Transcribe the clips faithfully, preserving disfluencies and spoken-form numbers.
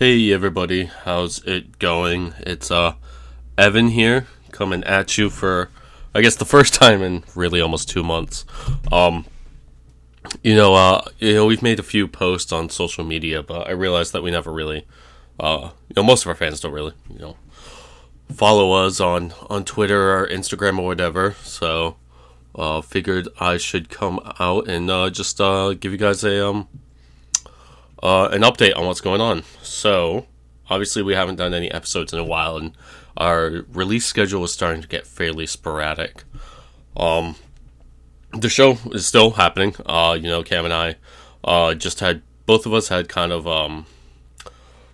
Hey everybody, how's it going? It's uh, Evan here, coming at you for, I guess, the first time in really almost two months. Um, you know, uh, you know, we've made a few posts on social media, but I realized that we never really, uh, you know, most of our fans don't really, you know, follow us on, on Twitter or Instagram or whatever, so uh, figured I should come out and uh, just uh, give you guys a, um, Uh, an update on what's going on. So, obviously we haven't done any episodes in a while, and our release schedule is starting to get fairly sporadic. Um, the show is still happening. Uh, you know, Cam and I uh, just had, both of us had kind of um,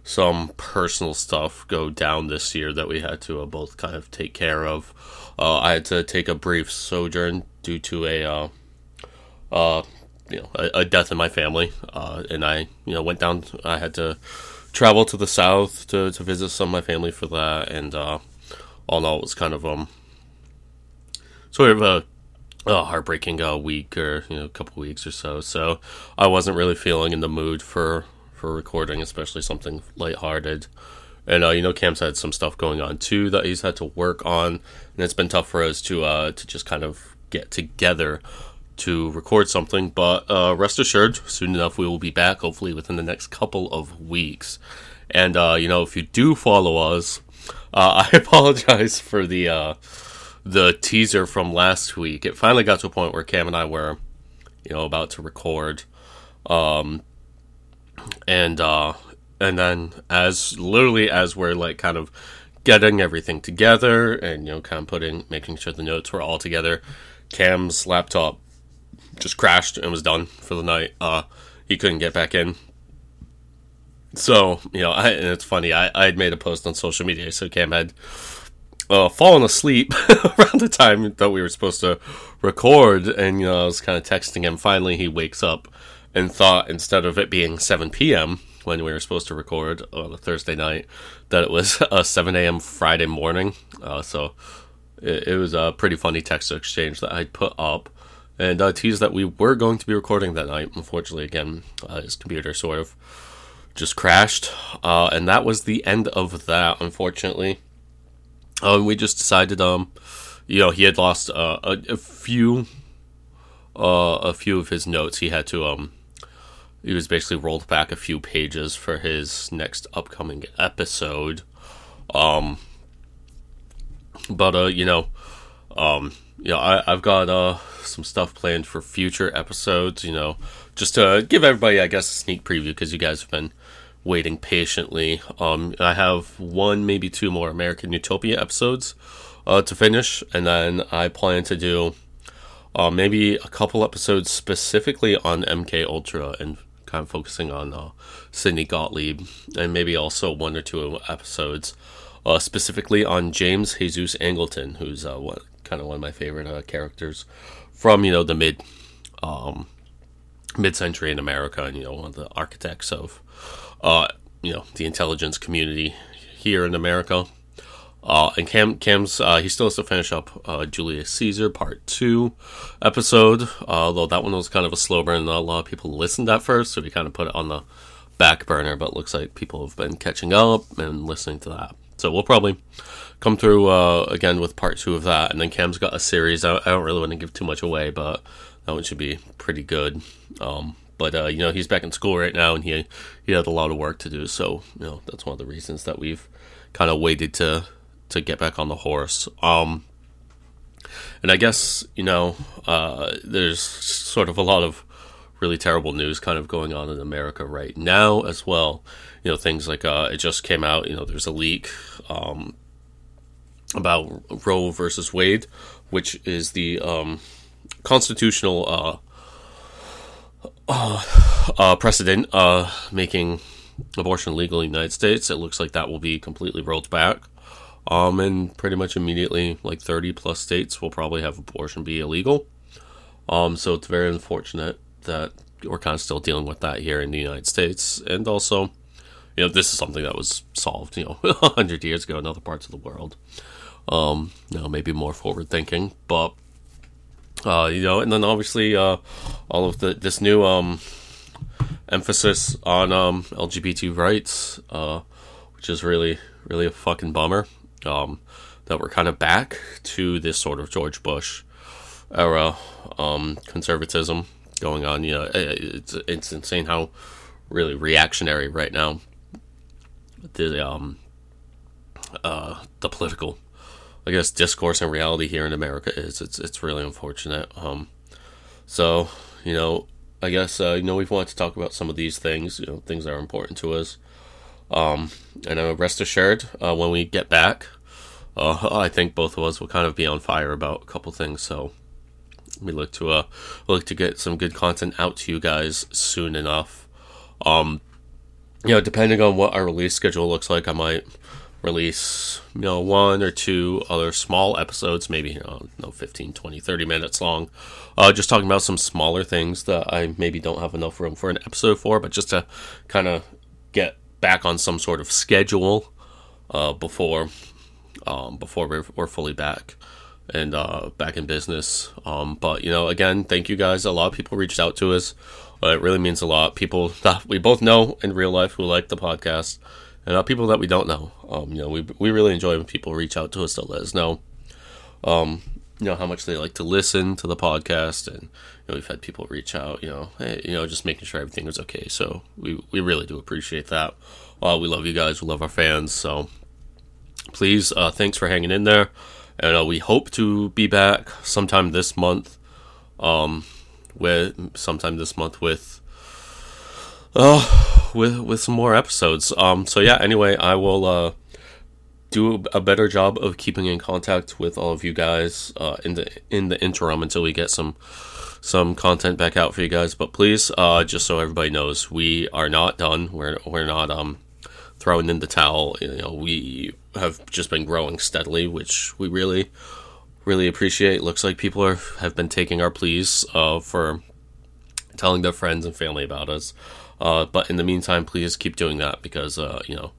some personal stuff go down this year that we had to uh, both kind of take care of. Uh, I had to take a brief sojourn due to a... Uh, uh, you know, a, a death in my family, uh, and I, you know, went down, I had to travel to the south to, to visit some of my family for that, and, uh, all in all, it was kind of, um, sort of a, a heartbreaking, uh, week, or, you know, a couple weeks or so, so I wasn't really feeling in the mood for, for recording, especially something lighthearted, and, uh, you know, Cam's had some stuff going on, too, that he's had to work on, and it's been tough for us to, uh, to just kind of get together to record something, but uh, rest assured, soon enough we will be back, hopefully within the next couple of weeks. And, uh, you know, if you do follow us, uh, I apologize for the uh, the teaser from last week. It finally got to a point where Cam and I were, you know, about to record. Um, and, uh, and then, as literally as we're, like, kind of getting everything together and, you know, kind of putting, making sure the notes were all together, Cam's laptop just crashed and was done for the night. Uh, he couldn't get back in. So, you know, I, and it's funny, I, I had made a post on social media, so Cam had uh, fallen asleep around the time that we were supposed to record, and, you know, I was kind of texting him. Finally, he wakes up and thought, instead of it being seven p.m. when we were supposed to record on a Thursday night, that it was uh, seven a.m. Friday morning. Uh, so it, it was a pretty funny text exchange that I put up. And uh, teased that we were going to be recording that night. Unfortunately, again, uh, his computer sort of just crashed. Uh, and that was the end of that, unfortunately. Uh, we just decided, um, you know, he had lost uh, a, a few uh, a few of his notes. He had to, um, he was basically rolled back a few pages for his next upcoming episode. Um, but, uh, you know, um... You know, I, I've got uh, some stuff planned for future episodes, you know, just to give everybody, I guess, a sneak preview, because you guys have been waiting patiently. Um, I have one, maybe two more American Utopia episodes uh, to finish, and then I plan to do uh, maybe a couple episodes specifically on M K Ultra and kind of focusing on uh, Sidney Gottlieb, and maybe also one or two episodes uh, specifically on James Jesus Angleton, who's uh, what? kind of one of my favorite uh, characters from, you know, the mid, um, mid-century in America, and, you know, one of the architects of, uh, you know, the intelligence community here in America. Uh, and Cam, Cam's, uh, he still has to finish up uh, Julius Caesar Part two episode, uh, although that one was kind of a slow burn. Not a lot of people listened at first, so we kind of put it on the back burner, but it looks like people have been catching up and listening to that. So we'll probably come through uh, again with part two of that. And then Cam's got a series. I, I don't really want to give too much away, but that one should be pretty good. Um, but, uh, you know, he's back in school right now, and he he had a lot of work to do. So, you know, that's one of the reasons that we've kind of waited to to get back on the horse. Um, and I guess, you know, uh, there's sort of a lot of really terrible news kind of going on in America right now as well. You know, things like, uh, it just came out, you know, there's a leak, um, about Roe versus Wade, which is the, um, constitutional, uh, uh, uh precedent, uh, making abortion legal in the United States. It looks like that will be completely rolled back. Um, and pretty much immediately, like thirty plus states will probably have abortion be illegal. Um, so it's very unfortunate that we're kind of still dealing with that here in the United States. And also, you know, this is something that was solved, you know, one hundred years ago in other parts of the world. Um, you know, maybe more forward thinking, but, uh, you know, and then obviously, uh, all of the, this new, um, emphasis on um, L G B T rights, uh, which is really, really a fucking bummer, um, that we're kind of back to this sort of George Bush era um, conservatism going on. You know, it's it's insane how really reactionary right now the um uh the political, I guess, discourse and reality here in America is. It's it's really unfortunate. Um, so you know, I guess uh, you know we've wanted to talk about some of these things. You know, things that are important to us. Um, and uh, rest assured, uh, when we get back, uh, I think both of us will kind of be on fire about a couple things. So we look to uh look to get some good content out to you guys soon enough. Um, you know, depending on what our release schedule looks like, I might release, you know, one or two other small episodes, maybe, you know, no, fifteen, twenty, thirty minutes long, uh, just talking about some smaller things that I maybe don't have enough room for an episode for, but just to kind of get back on some sort of schedule, uh, before, um, before we're, we're fully back and, uh, back in business. Um, but, you know, again, thank you guys. A lot of people reached out to us. Uh, it really means a lot. People that we both know in real life who like the podcast, and uh, people that we don't know. Um, you know, we we really enjoy when people reach out to us to let us know, um, you know, how much they like to listen to the podcast, and you know, we've had people reach out, you know, hey, you know, just making sure everything is okay. So we we really do appreciate that. Uh, we love you guys. We love our fans. So please, uh, thanks for hanging in there, and uh, we hope to be back sometime this month. Um, with sometime this month with. Oh, with with some more episodes. Um, so yeah, anyway, I will uh, do a better job of keeping in contact with all of you guys uh, in the in the interim until we get some some content back out for you guys. But please, uh, just so everybody knows, we are not done. We're we're not um throwing in the towel. You know, we have just been growing steadily, which we really really appreciate. Looks like people are have been taking our pleas uh, for telling their friends and family about us. Uh, but in the meantime, please keep doing that because, uh, you know,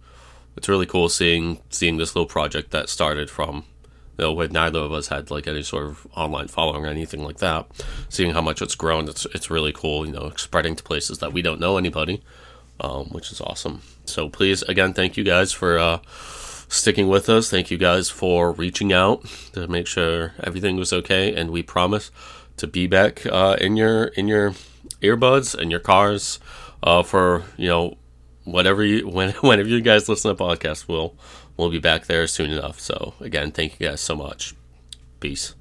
it's really cool seeing seeing this little project that started from, you know, when neither of us had, like, any sort of online following or anything like that. Seeing how much it's grown, it's it's really cool, you know, spreading to places that we don't know anybody, um, which is awesome. So please, again, thank you guys for uh, sticking with us. Thank you guys for reaching out to make sure everything was okay, and we promise to be back uh, in your in your earbuds and your cars. Uh, for, you know, whatever you, when, whenever you guys listen to podcasts, we'll, we'll be back there soon enough. So again, thank you guys so much. Peace.